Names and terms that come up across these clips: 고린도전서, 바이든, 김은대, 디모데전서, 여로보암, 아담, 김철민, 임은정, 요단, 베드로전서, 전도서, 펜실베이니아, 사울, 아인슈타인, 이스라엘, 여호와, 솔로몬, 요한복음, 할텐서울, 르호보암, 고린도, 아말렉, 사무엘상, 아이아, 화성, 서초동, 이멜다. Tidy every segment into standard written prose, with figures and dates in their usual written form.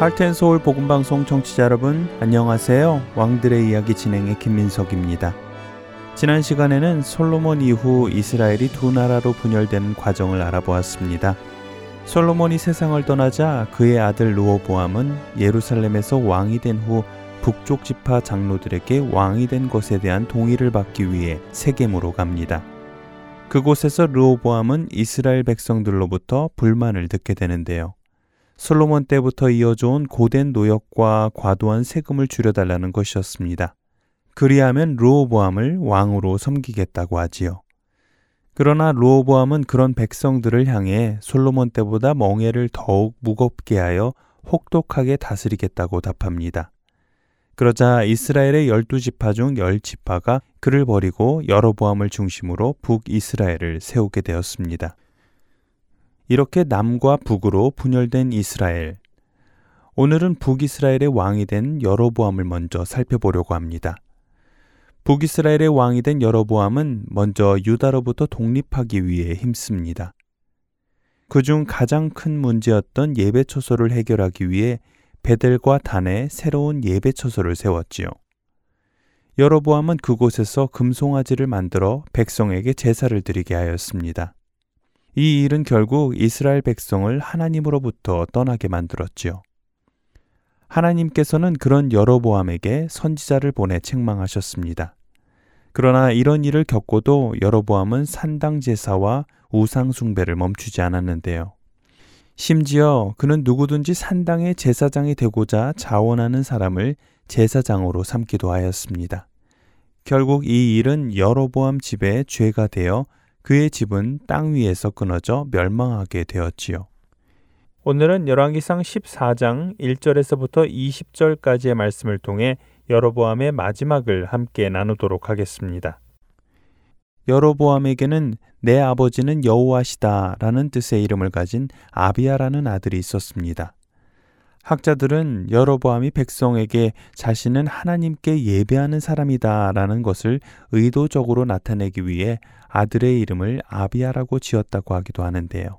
할텐서울 복음방송 청취자 여러분, 안녕하세요. 왕들의 이야기 진행의 김민석입니다. 지난 시간에는 솔로몬 이후 이스라엘이 두 나라로 분열된 과정을 알아보았습니다. 솔로몬이 세상을 떠나자 그의 아들 르호보암은 예루살렘에서 왕이 된 후 북쪽 지파 장로들에게 왕이 된 것에 대한 동의를 받기 위해 세겜으로 갑니다. 그곳에서 르호보암은 이스라엘 백성들로부터 불만을 듣게 되는데요. 솔로몬 때부터 이어져온 고된 노역과 과도한 세금을 줄여달라는 것이었습니다. 그리하면 르호보암을 왕으로 섬기겠다고 하지요. 그러나 르호보암은 그런 백성들을 향해 솔로몬 때보다 멍에를 더욱 무겁게 하여 혹독하게 다스리겠다고 답합니다. 그러자 이스라엘의 12지파 중 10지파가 그를 버리고 여로보암을 중심으로 북이스라엘을 세우게 되었습니다. 이렇게 남과 북으로 분열된 이스라엘. 오늘은 북이스라엘의 왕이 된 여로보암을 먼저 살펴보려고 합니다. 북이스라엘의 왕이 된 여로보암은 먼저 유다로부터 독립하기 위해 힘씁니다. 그중 가장 큰 문제였던 예배초소를 해결하기 위해 베델과 단에 새로운 예배초소를 세웠지요. 여로보암은 그곳에서 금송아지를 만들어 백성에게 제사를 드리게 하였습니다. 이 일은 결국 이스라엘 백성을 하나님으로부터 떠나게 만들었지요. 하나님께서는 그런 여로보암에게 선지자를 보내 책망하셨습니다. 그러나 이런 일을 겪고도 여로보암은 산당 제사와 우상 숭배를 멈추지 않았는데요. 심지어 그는 누구든지 산당의 제사장이 되고자 자원하는 사람을 제사장으로 삼기도 하였습니다. 결국 이 일은 여로보암 집에 죄가 되어 그의 집은 땅 위에서 끊어져 멸망하게 되었지요. 오늘은 열왕기상 14장 1절에서부터 20절까지의 말씀을 통해 여로보암의 마지막을 함께 나누도록 하겠습니다. 여로보암에게는 내 아버지는 여호와시다 라는 뜻의 이름을 가진 아비야라는 아들이 있었습니다. 학자들은 여로보암이 백성에게 자신은 하나님께 예배하는 사람이다 라는 것을 의도적으로 나타내기 위해 아들의 이름을 아비야라고 지었다고 하기도 하는데요.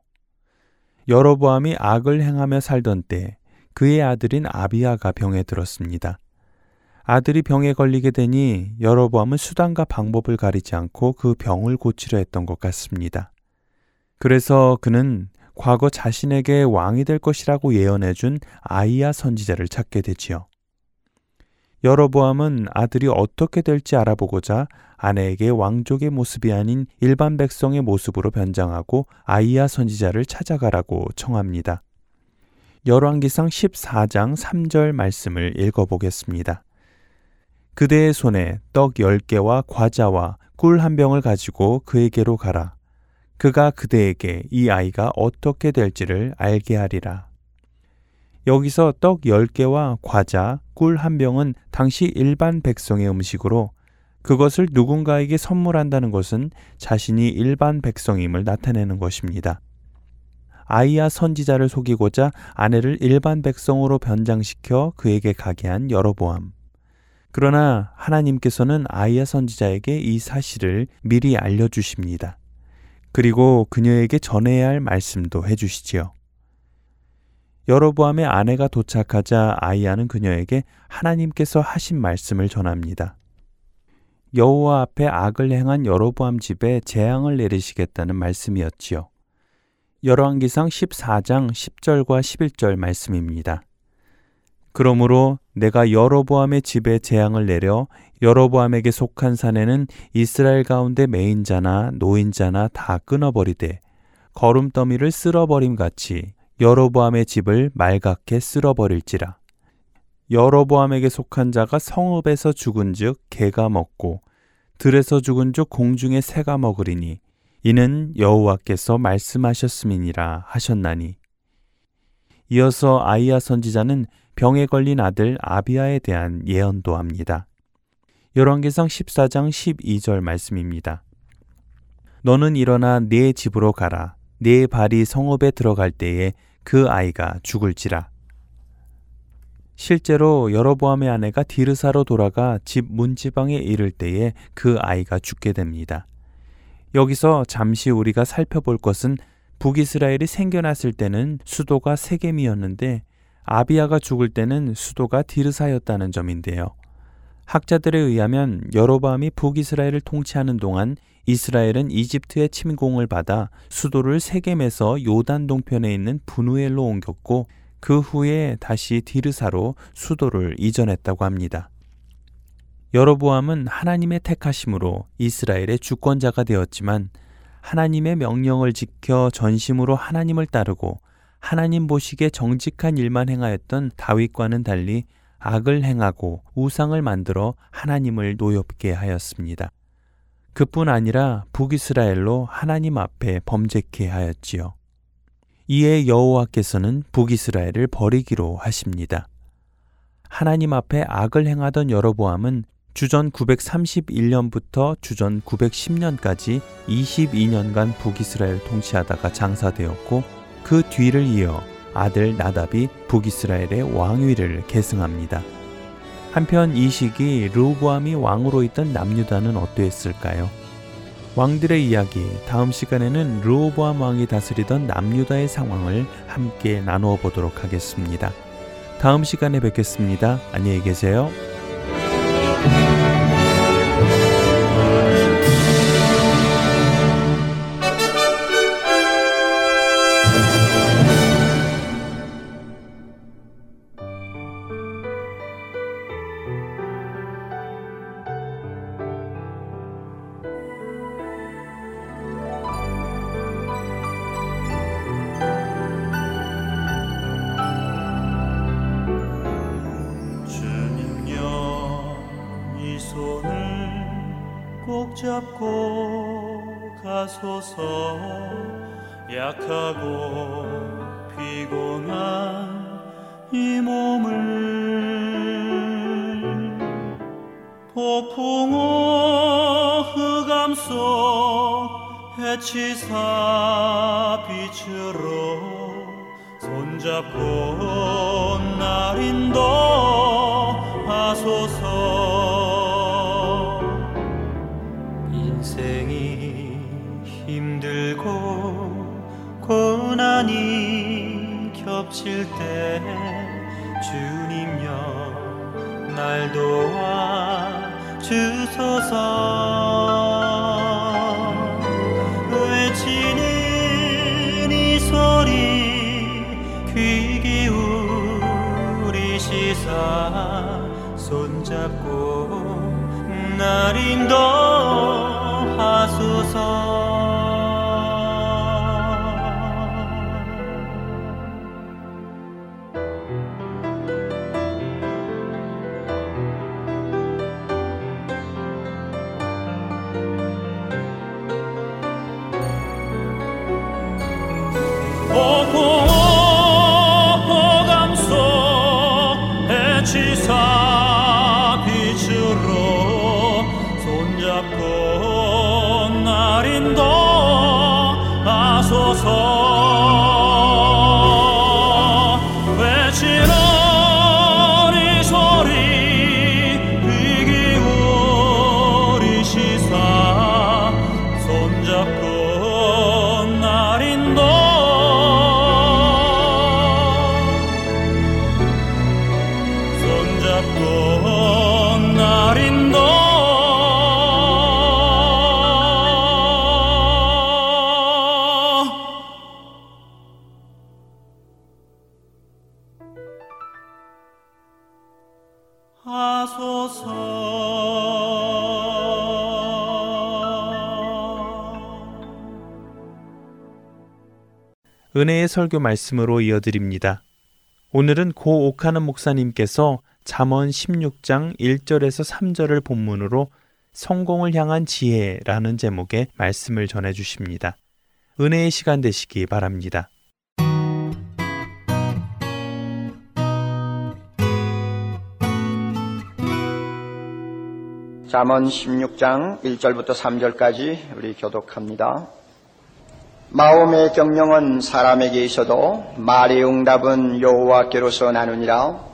여로보암이 악을 행하며 살던 때 그의 아들인 아비야가 병에 들었습니다. 아들이 병에 걸리게 되니 여로보암은 수단과 방법을 가리지 않고 그 병을 고치려 했던 것 같습니다. 그래서 그는 과거 자신에게 왕이 될 것이라고 예언해준 아이아 선지자를 찾게 되지요. 여로보암은 아들이 어떻게 될지 알아보고자 아내에게 왕족의 모습이 아닌 일반 백성의 모습으로 변장하고 아이아 선지자를 찾아가라고 청합니다. 열왕기상 14장 3절 말씀을 읽어보겠습니다. 그대의 손에 떡 10개와 과자와 꿀 한 병을 가지고 그에게로 가라. 그가 그대에게 이 아이가 어떻게 될지를 알게 하리라. 여기서 떡 10개와 과자, 꿀 한 병은 당시 일반 백성의 음식으로 그것을 누군가에게 선물한다는 것은 자신이 일반 백성임을 나타내는 것입니다. 아이아 선지자를 속이고자 아내를 일반 백성으로 변장시켜 그에게 가게 한 여로보암. 그러나 하나님께서는 아이아 선지자에게 이 사실을 미리 알려주십니다. 그리고 그녀에게 전해야 할 말씀도 해주시지요. 여로보암의 아내가 도착하자 아이아는 그녀에게 하나님께서 하신 말씀을 전합니다. 여호와 앞에 악을 행한 여로보암 집에 재앙을 내리시겠다는 말씀이었지요. 열왕기상 14장 10절과 11절 말씀입니다. 그러므로 내가 여로보암의 집에 재앙을 내려 여로보암에게 속한 산에는 이스라엘 가운데 매인자나 노인자나 다 끊어버리되 거름더미를 쓸어버림같이 여로보암의 집을 말갛게 쓸어버릴지라. 여로보암에게 속한 자가 성읍에서 죽은즉 개가 먹고 들에서 죽은즉 공중의 새가 먹으리니 이는 여호와께서 말씀하셨음이니라 하셨나니. 이어서 아이아 선지자는 병에 걸린 아들 아비아에 대한 예언도 합니다. 열왕기상 14장 12절 말씀입니다. 너는 일어나 네 집으로 가라. 네 발이 성읍에 들어갈 때에 그 아이가 죽을지라. 실제로 여로보암의 아내가 디르사로 돌아가 집 문지방에 이를 때에 그 아이가 죽게 됩니다. 여기서 잠시 우리가 살펴볼 것은 북이스라엘이 생겨났을 때는 수도가 세겜이었는데 아비아가 죽을 때는 수도가 디르사였다는 점인데요. 학자들에 의하면 여로보암이 북이스라엘을 통치하는 동안 이스라엘은 이집트의 침공을 받아 수도를 세겜에서 요단 동편에 있는 브누엘로 옮겼고 그 후에 다시 디르사로 수도를 이전했다고 합니다. 여로보암은 하나님의 택하심으로 이스라엘의 주권자가 되었지만 하나님의 명령을 지켜 전심으로 하나님을 따르고 하나님 보시기에 정직한 일만 행하였던 다윗과는 달리 악을 행하고 우상을 만들어 하나님을 노엽게 하였습니다. 그뿐 아니라 북이스라엘로 하나님 앞에 범죄케 하였지요. 이에 여호와께서는 북이스라엘을 버리기로 하십니다. 하나님 앞에 악을 행하던 여로보암은 주전 931년부터 주전 910년까지 22년간 북이스라엘 통치하다가 장사되었고 그 뒤를 이어 아들 나답이 북이스라엘의 왕위를 계승합니다. 한편 이 시기 르호보암이 왕으로 있던 남유다는 어떠했을까요? 왕들의 이야기, 다음 시간에는 르호보암 왕이 다스리던 남유다의 상황을 함께 나누어 보도록 하겠습니다. 다음 시간에 뵙겠습니다. 안녕히 계세요. 은혜의 설교 말씀으로 이어드립니다. 오늘은 고 오카는 목사님께서 잠언 16장 1절에서 3절을 본문으로 성공을 향한 지혜라는 제목의 말씀을 전해주십니다. 은혜의 시간 되시기 바랍니다. 잠언 16장 1절부터 3절까지 우리 교독합니다. 마음의 경영은 사람에게 있어도 말의 응답은 여호와께로서 나누니라.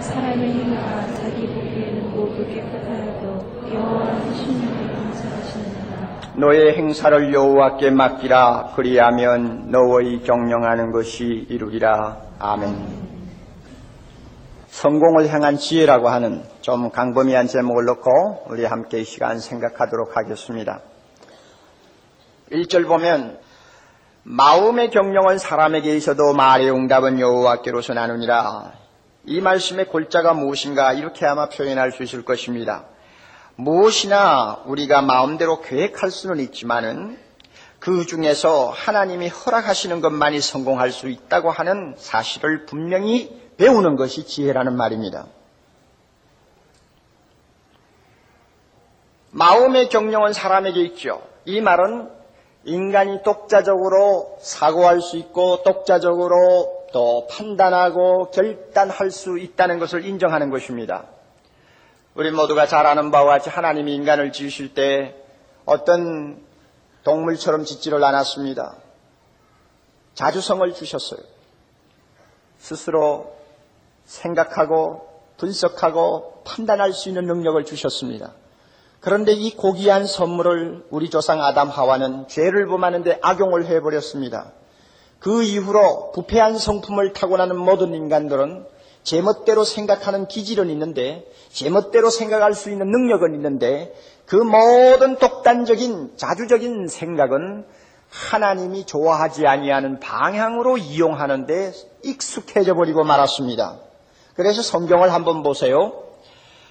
사람의 나 자기 보기에는 모두 깨끗하여도 여호와는 신령을 감사하시느니라. 너의 행사를 여호와께 맡기라. 그리하면 너의 경영하는 것이 이루리라. 아멘. 성공을 향한 지혜라고 하는 좀 광범위한 제목을 놓고 우리 함께 이 시간 생각하도록 하겠습니다. 1절 보면 마음의 경영은 사람에게 있어도 말의 응답은 여호와께로서 나누니라. 이 말씀의 골자가 무엇인가 이렇게 아마 표현할 수 있을 것입니다. 무엇이나 우리가 마음대로 계획할 수는 있지만은 그 중에서 하나님이 허락하시는 것만이 성공할 수 있다고 하는 사실을 분명히 배우는 것이 지혜라는 말입니다. 마음의 경영은 사람에게 있죠. 이 말은 인간이 독자적으로 사고할 수 있고 독자적으로 또 판단하고 결단할 수 있다는 것을 인정하는 것입니다. 우리 모두가 잘 아는 바와 같이 하나님이 인간을 지으실 때 어떤 동물처럼 짓지를 않았습니다. 자주성을 주셨어요. 스스로 생각하고 분석하고 판단할 수 있는 능력을 주셨습니다. 그런데 이 고귀한 선물을 우리 조상 아담 하와는 죄를 범하는데 악용을 해버렸습니다. 그 이후로 부패한 성품을 타고나는 모든 인간들은 제멋대로 생각하는 기질은 있는데 제멋대로 생각할 수 있는 능력은 있는데 그 모든 독단적인 자주적인 생각은 하나님이 좋아하지 아니하는 방향으로 이용하는 데 익숙해져 버리고 말았습니다. 그래서 성경을 한번 보세요.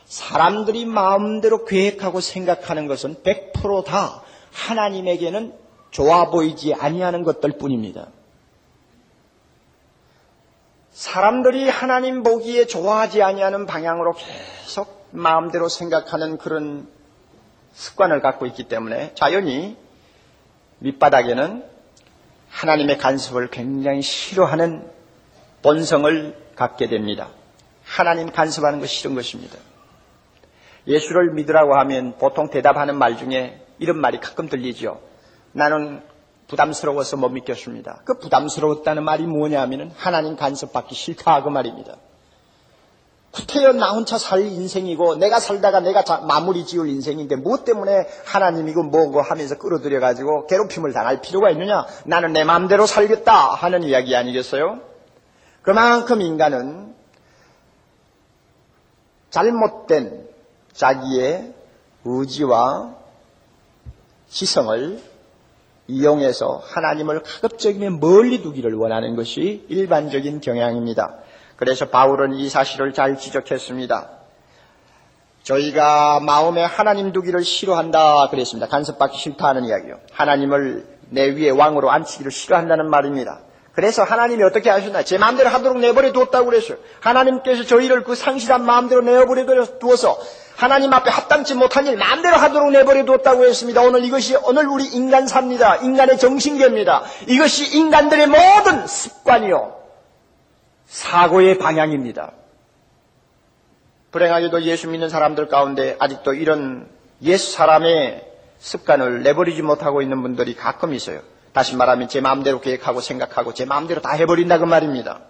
사람들이 마음대로 계획하고 생각하는 것은 100% 다 하나님에게는 좋아 보이지 아니하는 것들 뿐입니다. 사람들이 하나님 보기에 좋아하지 아니하는 방향으로 계속 마음대로 생각하는 그런 습관을 갖고 있기 때문에 자연히 밑바닥에는 하나님의 간섭을 굉장히 싫어하는 본성을 갖게 됩니다. 하나님 간섭하는 것이 싫은 것입니다. 예수를 믿으라고 하면 보통 대답하는 말 중에 이런 말이 가끔 들리죠. 나는 부담스러워서 못 믿겠습니다. 그 부담스러웠다는 말이 뭐냐 하면 하나님 간섭받기 싫다 그 말입니다. 구태여 나 혼자 살 인생이고 내가 살다가 내가 마무리 지을 인생인데 무엇 때문에 하나님이고 뭐고 하면서 끌어들여가지고 괴롭힘을 당할 필요가 있느냐. 나는 내 마음대로 살겠다 하는 이야기 아니겠어요? 그만큼 인간은 잘못된 자기의 의지와 지성을 이용해서 하나님을 가급적이면 멀리 두기를 원하는 것이 일반적인 경향입니다. 그래서 바울은 이 사실을 잘 지적했습니다. 저희가 마음에 하나님 두기를 싫어한다 그랬습니다. 간섭받기 싫다는 이야기요. 하나님을 내 위에 왕으로 앉히기를 싫어한다는 말입니다. 그래서 하나님이 어떻게 하셨나요? 제 마음대로 하도록 내버려 두었다고 그랬어요. 하나님께서 저희를 그 상실한 마음대로 내버려 두어서 하나님 앞에 합당치 못한 일 마음대로 하도록 내버려 두었다고 했습니다. 오늘 이것이 오늘 우리 인간 삽니다. 인간의 정신계입니다. 이것이 인간들의 모든 습관이요. 사고의 방향입니다. 불행하게도 예수 믿는 사람들 가운데 아직도 이런 옛 사람의 습관을 내버리지 못하고 있는 분들이 가끔 있어요. 다시 말하면 제 마음대로 계획하고 생각하고 제 마음대로 다 해버린다 그 말입니다.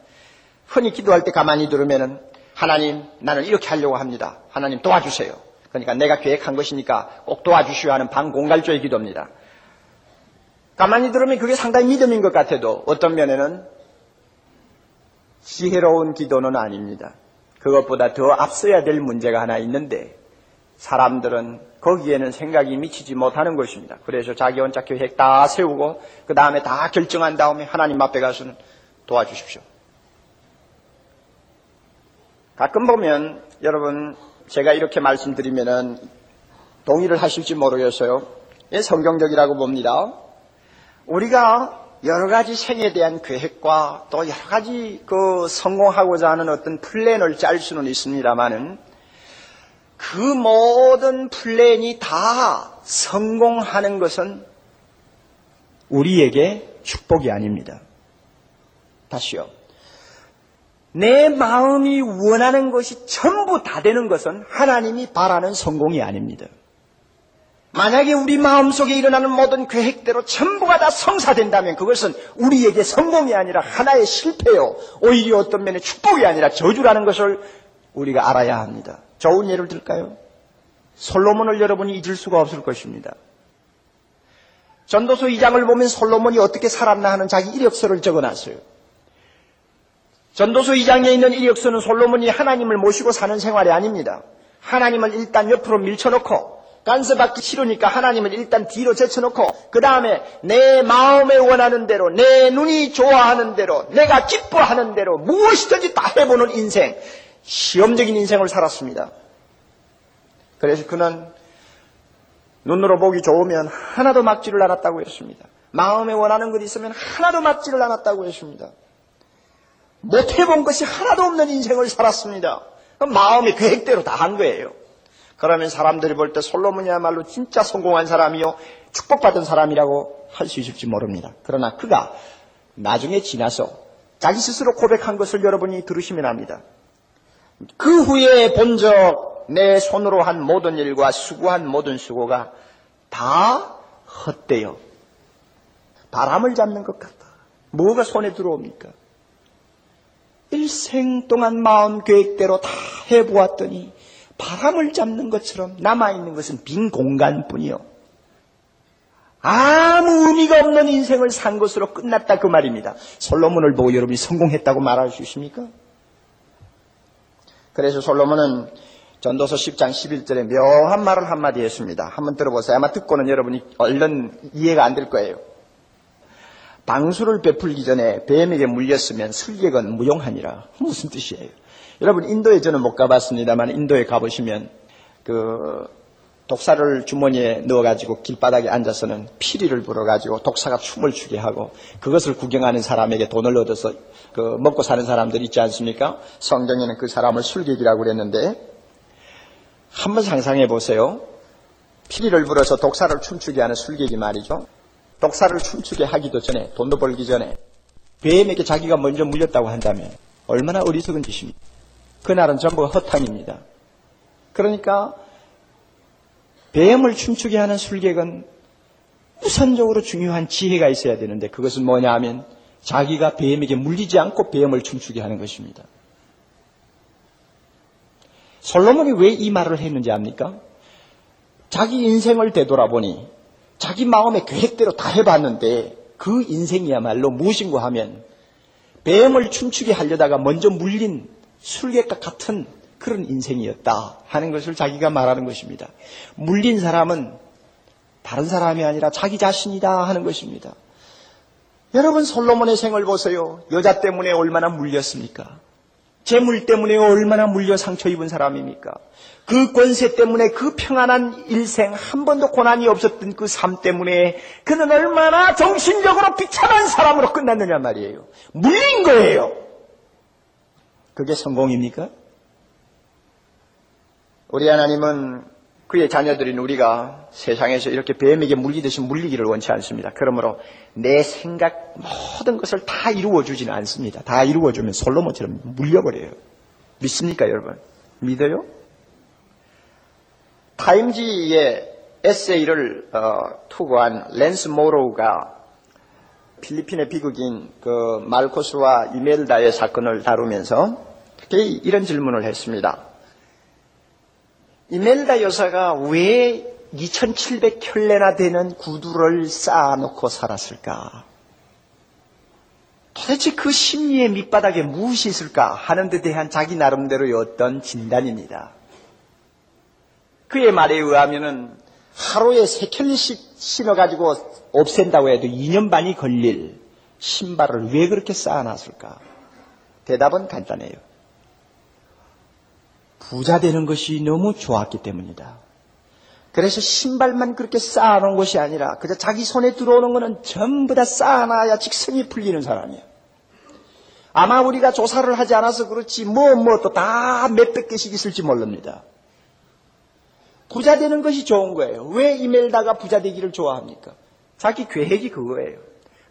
흔히 기도할 때 가만히 들으면은 하나님 나는 이렇게 하려고 합니다. 하나님 도와주세요. 그러니까 내가 계획한 것이니까 꼭 도와주시오 하는 반공갈조의 기도입니다. 가만히 들으면 그게 상당히 믿음인 것 같아도 어떤 면에는 지혜로운 기도는 아닙니다. 그것보다 더 앞서야 될 문제가 하나 있는데 사람들은 거기에는 생각이 미치지 못하는 것입니다. 그래서 자기 혼자 계획 다 세우고 그 다음에 다 결정한 다음에 하나님 앞에 가서는 도와주십시오. 가끔 보면 여러분 제가 이렇게 말씀드리면은 동의를 하실지 모르겠어요. 예, 성경적이라고 봅니다. 우리가 여러 가지 생에 대한 계획과 또 여러 가지 그 성공하고자 하는 어떤 플랜을 짤 수는 있습니다만은 그 모든 플랜이 다 성공하는 것은 우리에게 축복이 아닙니다. 다시요. 내 마음이 원하는 것이 전부 다 되는 것은 하나님이 바라는 성공이 아닙니다. 만약에 우리 마음속에 일어나는 모든 계획대로 전부가 다 성사된다면 그것은 우리에게 성공이 아니라 하나의 실패요. 오히려 어떤 면에 축복이 아니라 저주라는 것을 우리가 알아야 합니다. 좋은 예를 들까요? 솔로몬을 여러분이 잊을 수가 없을 것입니다. 전도서 2장을 보면 솔로몬이 어떻게 살았나 하는 자기 이력서를 적어놨어요. 전도서 2장에 있는 이력서는 솔로몬이 하나님을 모시고 사는 생활이 아닙니다. 하나님을 일단 옆으로 밀쳐놓고 간섭받기 싫으니까 하나님을 일단 뒤로 제쳐놓고 그 다음에 내 마음에 원하는 대로, 내 눈이 좋아하는 대로, 내가 기뻐하는 대로 무엇이든지 다 해보는 인생, 시험적인 인생을 살았습니다. 그래서 그는 눈으로 보기 좋으면 하나도 막지를 않았다고 했습니다. 마음에 원하는 것이 있으면 하나도 막지를 않았다고 했습니다. 못해본 것이 하나도 없는 인생을 살았습니다. 마음의 계획대로 다 한 거예요. 그러면 사람들이 볼 때 솔로몬이야말로 진짜 성공한 사람이요, 축복받은 사람이라고 할 수 있을지 모릅니다. 그러나 그가 나중에 지나서 자기 스스로 고백한 것을 여러분이 들으시면 합니다. 그 후에 본적 내 손으로 한 모든 일과 수고한 모든 수고가 다 헛되어 바람을 잡는 것 같다. 뭐가 손에 들어옵니까? 일생 동안 마음 계획대로 다 해보았더니 바람을 잡는 것처럼 남아있는 것은 빈 공간뿐이요. 아무 의미가 없는 인생을 산 것으로 끝났다 그 말입니다. 솔로몬을 보고 여러분이 성공했다고 말할 수 있습니까? 그래서 솔로몬은 전도서 10장 11절에 묘한 말을 한마디 했습니다. 한번 들어보세요. 아마 듣고는 여러분이 얼른 이해가 안 될 거예요. 방수를 베풀기 전에 뱀에게 물렸으면 슬객은 무용하니라. 무슨 뜻이에요? 여러분, 인도에 저는 못 가봤습니다만 인도에 가보시면 그 독사를 주머니에 넣어가지고 길바닥에 앉아서는 피리를 불어가지고 독사가 춤을 추게 하고 그것을 구경하는 사람에게 돈을 얻어서 그 먹고 사는 사람들 있지 않습니까? 성경에는 그 사람을 술객이라고 그랬는데 한번 상상해 보세요. 피리를 불어서 독사를 춤추게 하는 술객이 말이죠. 독사를 춤추게 하기도 전에, 돈도 벌기 전에 뱀에게 자기가 먼저 물렸다고 한다면 얼마나 어리석은 짓입니까? 그날은 전부가 허탕입니다. 그러니까 뱀을 춤추게 하는 술객은 우선적으로 중요한 지혜가 있어야 되는데 그것은 뭐냐 하면 자기가 뱀에게 물리지 않고 뱀을 춤추게 하는 것입니다. 솔로몬이 왜 이 말을 했는지 압니까? 자기 인생을 되돌아보니 자기 마음의 계획대로 다 해봤는데 그 인생이야말로 무엇인가 하면 뱀을 춤추게 하려다가 먼저 물린 술객과 같은 그런 인생이었다 하는 것을 자기가 말하는 것입니다. 물린 사람은 다른 사람이 아니라 자기 자신이다 하는 것입니다. 여러분, 솔로몬의 생을 보세요. 여자 때문에 얼마나 물렸습니까? 재물 때문에 얼마나 물려 상처 입은 사람입니까? 그 권세 때문에 그 평안한 일생 한 번도 고난이 없었던 그 삶 때문에 그는 얼마나 정신적으로 비참한 사람으로 끝났느냐 말이에요. 물린 거예요. 그게 성공입니까? 우리 하나님은 그의 자녀들인 우리가 세상에서 이렇게 뱀에게 물리듯이 물리기를 원치 않습니다. 그러므로 내 생각 모든 것을 다 이루어주지는 않습니다. 다 이루어주면 솔로몬처럼 물려버려요. 믿습니까, 여러분? 믿어요? 타임지에 에세이를 투고한 랜스 모로우가 필리핀의 비극인 그 말코스와 이멜다의 사건을 다루면서 특히 이런 질문을 했습니다. 이멜다 여사가 왜 2,700켤레나 되는 구두를 쌓아놓고 살았을까? 도대체 그 심리의 밑바닥에 무엇이 있을까 하는 데 대한 자기 나름대로의 어떤 진단입니다. 그의 말에 의하면은 하루에 3켤레씩 신어가지고 없앤다고 해도 2년 반이 걸릴 신발을 왜 그렇게 쌓아놨을까? 대답은 간단해요. 부자 되는 것이 너무 좋았기 때문이다. 그래서 신발만 그렇게 쌓아놓은 것이 아니라 그저 자기 손에 들어오는 것은 전부 다 쌓아놔야 직성이 풀리는 사람이에요. 아마 우리가 조사를 하지 않아서 그렇지 또 다 몇백 개씩 있을지 모릅니다. 부자 되는 것이 좋은 거예요. 왜 이멜다가 부자 되기를 좋아합니까? 자기 계획이 그거예요.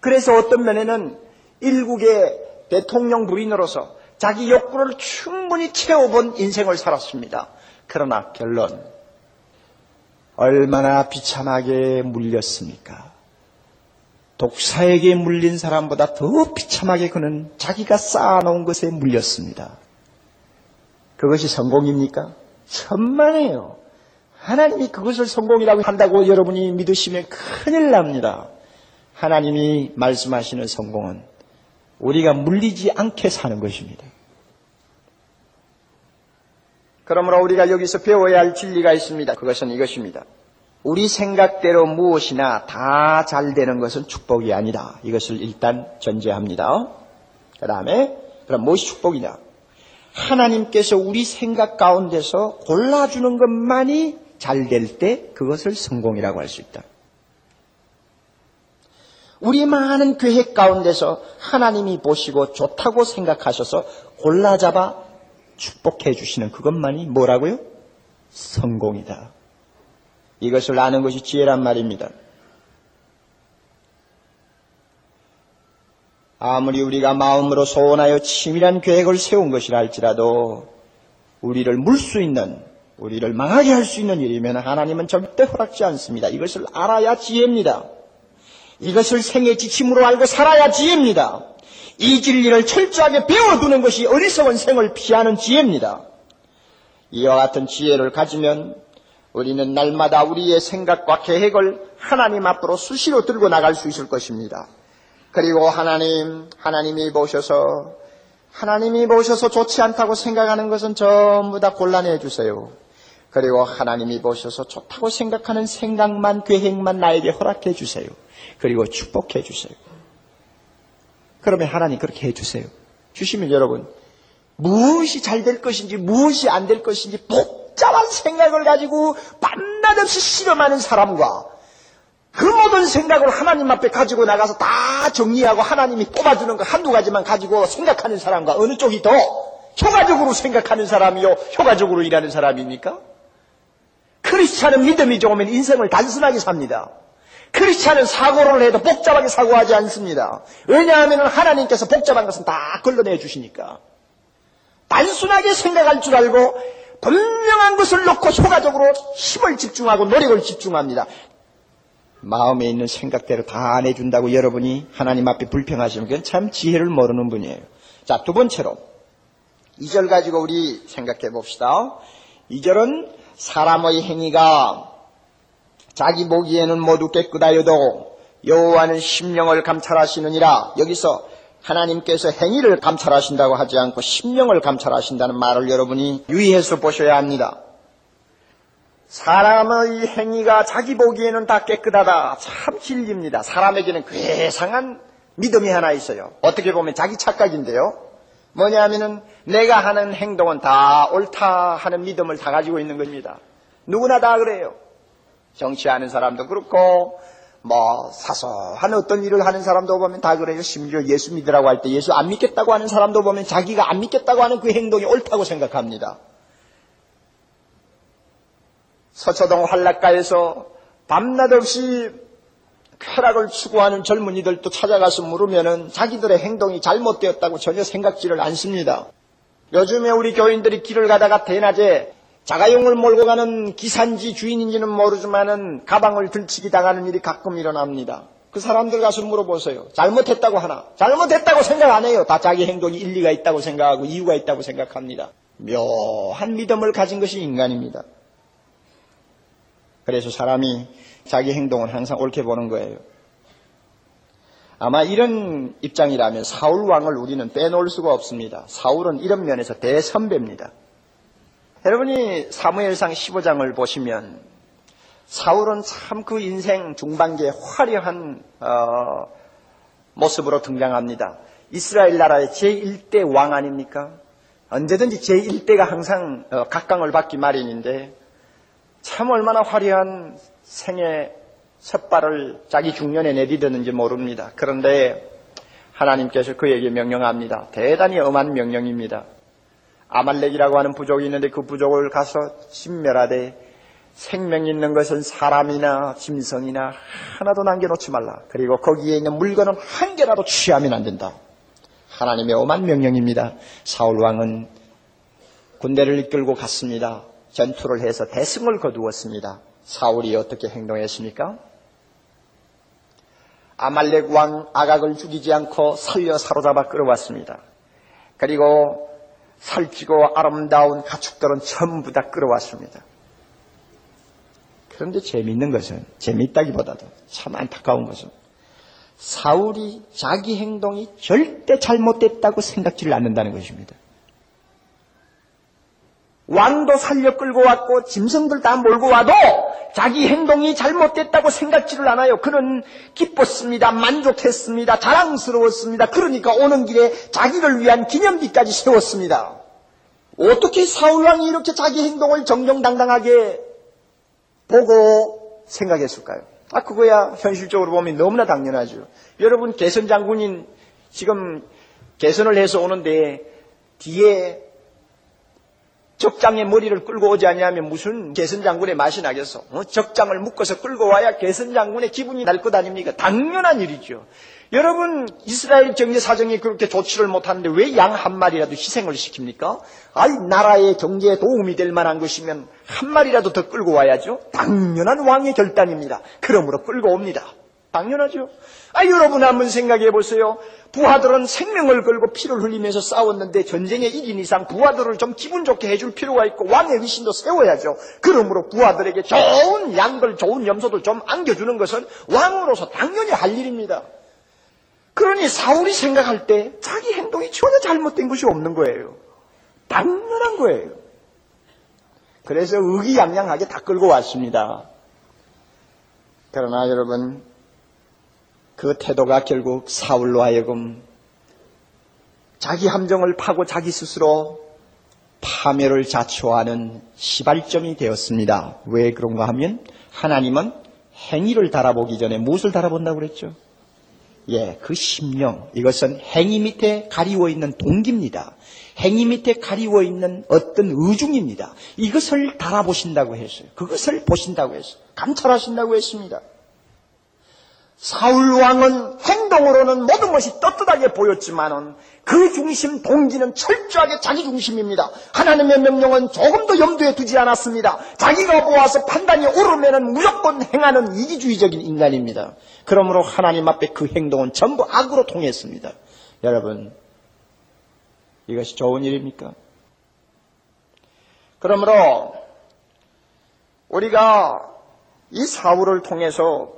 그래서 어떤 면에는 일국의 대통령 부인으로서 자기 욕구를 충분히 채워본 인생을 살았습니다. 그러나 결론, 얼마나 비참하게 물렸습니까? 독사에게 물린 사람보다 더 비참하게 그는 자기가 쌓아놓은 것에 물렸습니다. 그것이 성공입니까? 천만에요. 하나님이 그것을 성공이라고 한다고 여러분이 믿으시면 큰일 납니다. 하나님이 말씀하시는 성공은 우리가 물리지 않게 사는 것입니다. 그러므로 우리가 여기서 배워야 할 진리가 있습니다. 그것은 이것입니다. 우리 생각대로 무엇이나 다 잘 되는 것은 축복이 아니다. 이것을 일단 전제합니다. 그 다음에 그럼 무엇이 축복이냐? 하나님께서 우리 생각 가운데서 골라주는 것만이 잘 될 때 그것을 성공이라고 할 수 있다. 우리 많은 계획 가운데서 하나님이 보시고 좋다고 생각하셔서 골라잡아 축복해 주시는 그것만이 뭐라고요? 성공이다. 이것을 아는 것이 지혜란 말입니다. 아무리 우리가 마음으로 소원하여 치밀한 계획을 세운 것이라 할지라도 우리를 물 수 있는, 우리를 망하게 할 수 있는 일이면 하나님은 절대 허락지 않습니다. 이것을 알아야 지혜입니다. 이것을 생의 지침으로 알고 살아야 지혜입니다. 이 진리를 철저하게 배워두는 것이 어리석은 생을 피하는 지혜입니다. 이와 같은 지혜를 가지면 우리는 날마다 우리의 생각과 계획을 하나님 앞으로 수시로 들고 나갈 수 있을 것입니다. 그리고 하나님이 보셔서 좋지 않다고 생각하는 것은 전부 다 곤란해 주세요. 그리고 하나님이 보셔서 좋다고 생각하는 생각만, 계획만 나에게 허락해 주세요. 그리고 축복해 주세요. 그러면 하나님 그렇게 해주세요. 주시면 여러분, 무엇이 잘 될 것인지 무엇이 안 될 것인지 복잡한 생각을 가지고 밤낮없이 실험하는 사람과 그 모든 생각을 하나님 앞에 가지고 나가서 다 정리하고 하나님이 뽑아주는 거 한두 가지만 가지고 생각하는 사람과 어느 쪽이 더 효과적으로 생각하는 사람이요, 효과적으로 일하는 사람입니까? 크리스찬은 믿음이 좋으면 인생을 단순하게 삽니다. 크리스찬은 사고를 해도 복잡하게 사고하지 않습니다. 왜냐하면 하나님께서 복잡한 것은 다 걸러내 주시니까. 단순하게 생각할 줄 알고 분명한 것을 놓고 효과적으로 힘을 집중하고 노력을 집중합니다. 마음에 있는 생각대로 다 안 해준다고 여러분이 하나님 앞에 불평하시면 그건 참 지혜를 모르는 분이에요. 자, 두 번째로 2절 가지고 우리 생각해 봅시다. 2절은 사람의 행위가 자기 보기에는 모두 깨끗하여도 여호와는 심령을 감찰하시느니라. 여기서 하나님께서 행위를 감찰하신다고 하지 않고 심령을 감찰하신다는 말을 여러분이 유의해서 보셔야 합니다. 사람의 행위가 자기 보기에는 다 깨끗하다. 참 진리입니다. 사람에게는 괴상한 믿음이 하나 있어요. 어떻게 보면 자기 착각인데요. 뭐냐면은 내가 하는 행동은 다 옳다 하는 믿음을 다 가지고 있는 겁니다. 누구나 다 그래요. 정치하는 사람도 그렇고 사소한 어떤 일을 하는 사람도 보면 다 그래요. 심지어 예수 믿으라고 할 때 예수 안 믿겠다고 하는 사람도 보면 자기가 안 믿겠다고 하는 그 행동이 옳다고 생각합니다. 서초동 환락가에서 밤낮없이 쾌락을 추구하는 젊은이들도 찾아가서 물으면은 자기들의 행동이 잘못되었다고 전혀 생각지를 않습니다. 요즘에 우리 교인들이 길을 가다가 대낮에 자가용을 몰고 가는 기사인지 주인인지는 모르지만은 가방을 들치기 당하는 일이 가끔 일어납니다. 그 사람들 가서 물어보세요. 잘못했다고 하나? 잘못했다고 생각 안 해요. 다 자기 행동이 일리가 있다고 생각하고 이유가 있다고 생각합니다. 묘한 믿음을 가진 것이 인간입니다. 그래서 사람이 자기 행동을 항상 옳게 보는 거예요. 아마 이런 입장이라면 사울 왕을 우리는 빼놓을 수가 없습니다. 사울은 이런 면에서 대선배입니다. 여러분이 사무엘상 15장을 보시면 사울은 참 그 인생 중반기에 화려한 모습으로 등장합니다. 이스라엘 나라의 제1대 왕 아닙니까? 언제든지 제1대가 항상 각광을 받기 마련인데 참 얼마나 화려한 생애 셋발을 자기 중년에 내디뎠는지 모릅니다. 그런데 하나님께서 그에게 명령합니다. 대단히 엄한 명령입니다. 아말렉이라고 하는 부족이 있는데 그 부족을 가서 진멸하되 생명이 있는 것은 사람이나 짐승이나 하나도 남겨놓지 말라. 그리고 거기에 있는 물건은 한 개라도 취하면 안 된다. 하나님의 엄한 명령입니다. 사울왕은 군대를 이끌고 갔습니다. 전투를 해서 대승을 거두었습니다. 사울이 어떻게 행동했습니까? 아말렉 왕 아각을 죽이지 않고 살려 사로잡아 끌어왔습니다. 그리고 살찌고 아름다운 가축들은 전부 다 끌어왔습니다. 그런데 재미있는 것은, 재미있다기보다도 참 안타까운 것은 사울이 자기 행동이 절대 잘못됐다고 생각지를 않는다는 것입니다. 왕도 살려 끌고 왔고 짐승들 다 몰고 와도 자기 행동이 잘못됐다고 생각지를 않아요. 그는 기뻤습니다. 만족했습니다. 자랑스러웠습니다. 그러니까 오는 길에 자기를 위한 기념비까지 세웠습니다. 어떻게 사울왕이 이렇게 자기 행동을 정정당당하게 보고 생각했을까요? 그거야 현실적으로 보면 너무나 당연하죠. 여러분, 개선 장군인 지금 개선을 해서 오는데 뒤에 적장의 머리를 끌고 오지 않냐면 무슨 개선 장군의 맛이 나겠어. 적장을 묶어서 끌고 와야 개선 장군의 기분이 날 것 아닙니까? 당연한 일이죠. 여러분, 이스라엘 경제 사정이 그렇게 조치를 못하는데 왜 양 한 마리라도 희생을 시킵니까? 나라의 경제에 도움이 될 만한 것이면 한 마리라도 더 끌고 와야죠. 당연한 왕의 결단입니다. 그러므로 끌고 옵니다. 당연하죠. 여러분 한번 생각해 보세요. 부하들은 생명을 걸고 피를 흘리면서 싸웠는데 전쟁에 이긴 이상 부하들을 좀 기분 좋게 해줄 필요가 있고 왕의 위신도 세워야죠. 그러므로 부하들에게 좋은 양들, 좋은 염소들 좀 안겨주는 것은 왕으로서 당연히 할 일입니다. 그러니 사울이 생각할 때 자기 행동이 전혀 잘못된 것이 없는 거예요. 당연한 거예요. 그래서 의기양양하게 다 끌고 왔습니다. 그러나 여러분, 그 태도가 결국 사울로 하여금 자기 함정을 파고 자기 스스로 파멸을 자초하는 시발점이 되었습니다. 왜 그런가 하면 하나님은 행위를 달아보기 전에 무엇을 달아본다고 그랬죠? 그 심령, 이것은 행위 밑에 가리워 있는 동기입니다. 행위 밑에 가리워 있는 어떤 의중입니다. 이것을 달아보신다고 했어요. 그것을 보신다고 했어요. 감찰하신다고 했습니다. 사울왕은 행동으로는 모든 것이 떳떳하게 보였지만 그 중심 동기는 철저하게 자기 중심입니다. 하나님의 명령은 조금도 염두에 두지 않았습니다. 자기가 보아서 판단이 오르면 무조건 행하는 이기주의적인 인간입니다. 그러므로 하나님 앞에 그 행동은 전부 악으로 통했습니다. 여러분, 이것이 좋은 일입니까? 그러므로 우리가 이 사울을 통해서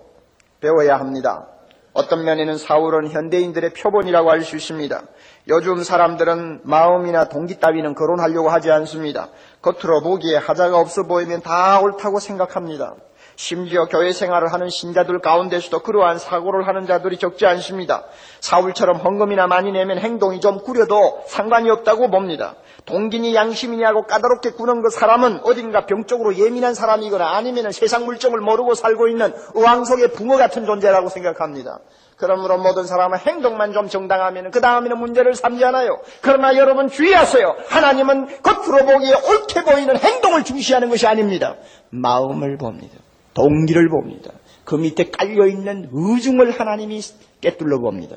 배워야 합니다. 어떤 면에는 사울은 현대인들의 표본이라고 할 수 있습니다. 요즘 사람들은 마음이나 동기 따위는 거론하려고 하지 않습니다. 겉으로 보기에 하자가 없어 보이면 다 옳다고 생각합니다. 심지어 교회 생활을 하는 신자들 가운데서도 그러한 사고를 하는 자들이 적지 않습니다. 사울처럼 헌금이나 많이 내면 행동이 좀 구려도 상관이 없다고 봅니다. 동기니 양심이냐고 까다롭게 구는 그 사람은 어딘가 병적으로 예민한 사람이거나 아니면 세상 물정을 모르고 살고 있는 어항 속의 붕어 같은 존재라고 생각합니다. 그러므로 모든 사람은 행동만 좀 정당하면 그 다음에는 문제를 삼지 않아요. 그러나 여러분 주의하세요. 하나님은 겉으로 보기에 옳게 보이는 행동을 중시하는 것이 아닙니다. 마음을 봅니다. 동기를 봅니다. 그 밑에 깔려있는 의중을 하나님이 깨뚫러 봅니다.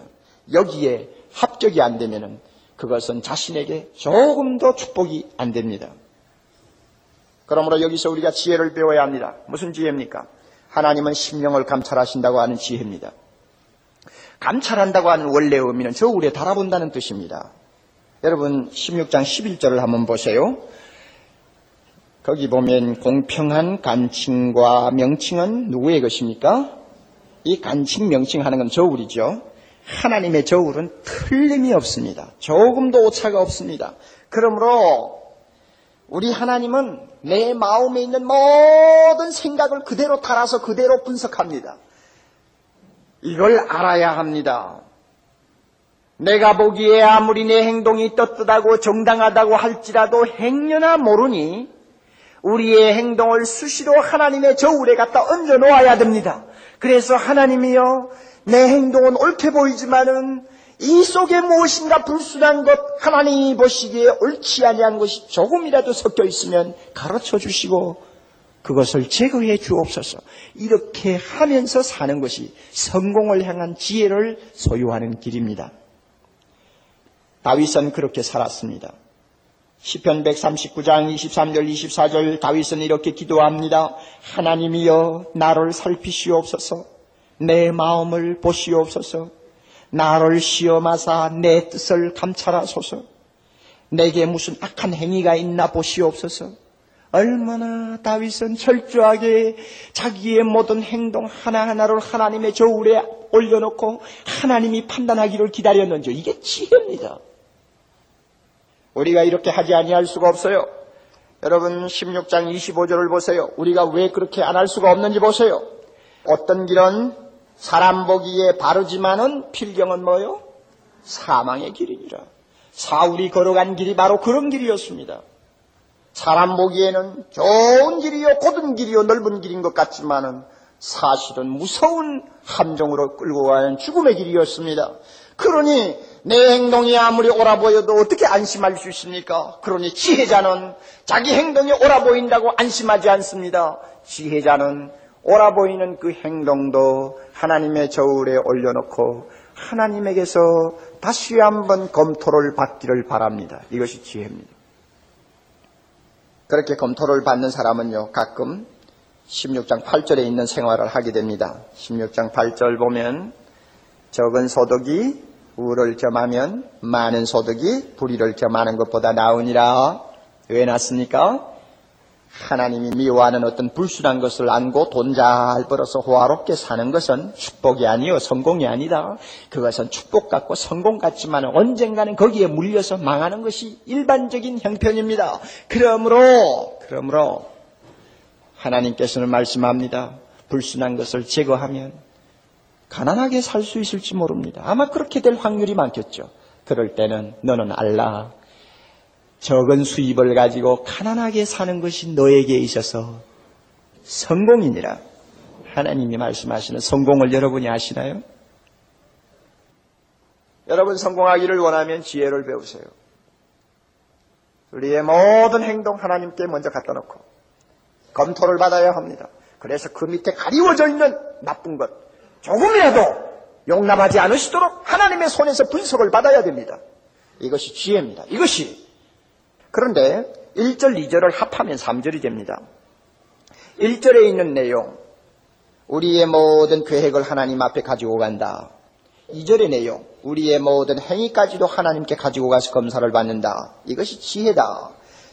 여기에 합격이 안 되면은 그것은 자신에게 조금도 축복이 안 됩니다. 그러므로 여기서 우리가 지혜를 배워야 합니다. 무슨 지혜입니까? 하나님은 심령을 감찰하신다고 하는 지혜입니다. 감찰한다고 하는 원래의 의미는 저울에 달아본다는 뜻입니다. 여러분 16장 11절을 한번 보세요. 거기 보면 공평한 간칭과 명칭은 누구의 것입니까? 이 간칭, 명칭하는 건 저울이죠. 하나님의 저울은 틀림이 없습니다. 조금도 오차가 없습니다. 그러므로 우리 하나님은 내 마음에 있는 모든 생각을 그대로 따라서 그대로 분석합니다. 이걸 알아야 합니다. 내가 보기에 아무리 내 행동이 떳떳하고 정당하다고 할지라도 행여나 모르니 우리의 행동을 수시로 하나님의 저울에 갖다 얹어 놓아야 됩니다. 그래서 하나님이여, 내 행동은 옳게 보이지만은 이 속에 무엇인가 불순한 것, 하나님이 보시기에 옳지 아니한 것이 조금이라도 섞여 있으면 가르쳐 주시고 그것을 제거해 주옵소서. 이렇게 하면서 사는 것이 성공을 향한 지혜를 소유하는 길입니다. 다윗은 그렇게 살았습니다. 시편 139장 23절 24절 다윗은 이렇게 기도합니다. 하나님이여, 나를 살피시옵소서. 내 마음을 보시옵소서. 나를 시험하사 내 뜻을 감찰하소서. 내게 무슨 악한 행위가 있나 보시옵소서. 얼마나 다윗은 철저하게 자기의 모든 행동 하나하나를 하나님의 저울에 올려놓고 하나님이 판단하기를 기다렸는지. 이게 지혜입니다. 우리가 이렇게 하지 아니할 수가 없어요. 여러분 16장 25절을 보세요. 우리가 왜 그렇게 안 할 수가 없는지 보세요. 어떤 길은 사람 보기에 바르지만은 필경은 뭐요? 사망의 길이니라. 사울이 걸어간 길이 바로 그런 길이었습니다. 사람 보기에는 좋은 길이요 곧은 길이요 넓은 길인 것 같지만은 사실은 무서운 함정으로 끌고 가는 죽음의 길이었습니다. 그러니 내 행동이 아무리 옳아 보여도 어떻게 안심할 수 있습니까? 그러니 지혜자는 자기 행동이 옳아 보인다고 안심하지 않습니다. 지혜자는 옳아 보이는 그 행동도 하나님의 저울에 올려놓고 하나님에게서 다시 한번 검토를 받기를 바랍니다. 이것이 지혜입니다. 그렇게 검토를 받는 사람은요, 가끔 16장 8절에 있는 생활을 하게 됩니다. 16장 8절 보면 적은 소득이 우를 겸하면 많은 소득이 불의를 겸하는 것보다 나으니라. 왜 났습니까? 하나님이 미워하는 어떤 불순한 것을 안고 돈 잘 벌어서 호화롭게 사는 것은 축복이 아니요 성공이 아니다. 그것은 축복 같고 성공 같지만 언젠가는 거기에 물려서 망하는 것이 일반적인 형편입니다. 그러므로 하나님께서는 말씀합니다. 불순한 것을 제거하면 가난하게 살 수 있을지 모릅니다. 아마 그렇게 될 확률이 많겠죠. 그럴 때는 너는 알라. 적은 수입을 가지고 가난하게 사는 것이 너에게 있어서 성공이니라. 하나님이 말씀하시는 성공을 여러분이 아시나요? 여러분 성공하기를 원하면 지혜를 배우세요. 우리의 모든 행동 하나님께 먼저 갖다 놓고 검토를 받아야 합니다. 그래서 그 밑에 가리워져 있는 나쁜 것 조금이라도 용납하지 않으시도록 하나님의 손에서 분석을 받아야 됩니다. 이것이 지혜입니다. 그런데 1절, 2절을 합하면 3절이 됩니다. 1절에 있는 내용, 우리의 모든 계획을 하나님 앞에 가지고 간다. 2절의 내용, 우리의 모든 행위까지도 하나님께 가지고 가서 검사를 받는다. 이것이 지혜다.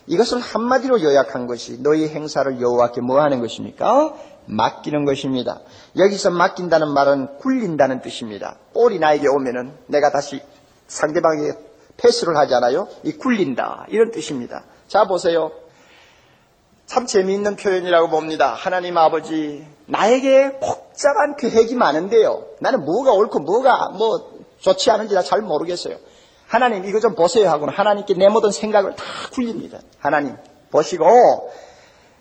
이것을 한마디로 요약한 것이 너희 행사를 여호와께 뭐 하는 것입니까? 맡기는 것입니다. 여기서 맡긴다는 말은 굴린다는 뜻입니다. 볼이 나에게 오면은 내가 다시 상대방에게 패스를 하잖아요. 이 굴린다, 이런 뜻입니다. 자 보세요. 참 재미있는 표현이라고 봅니다. 하나님 아버지, 나에게 복잡한 계획이 많은데요, 나는 뭐가 옳고 뭐가 좋지 않은지 다 잘 모르겠어요. 하나님 이거 좀 보세요 하고는 하나님께 내 모든 생각을 다 굴립니다. 하나님 보시고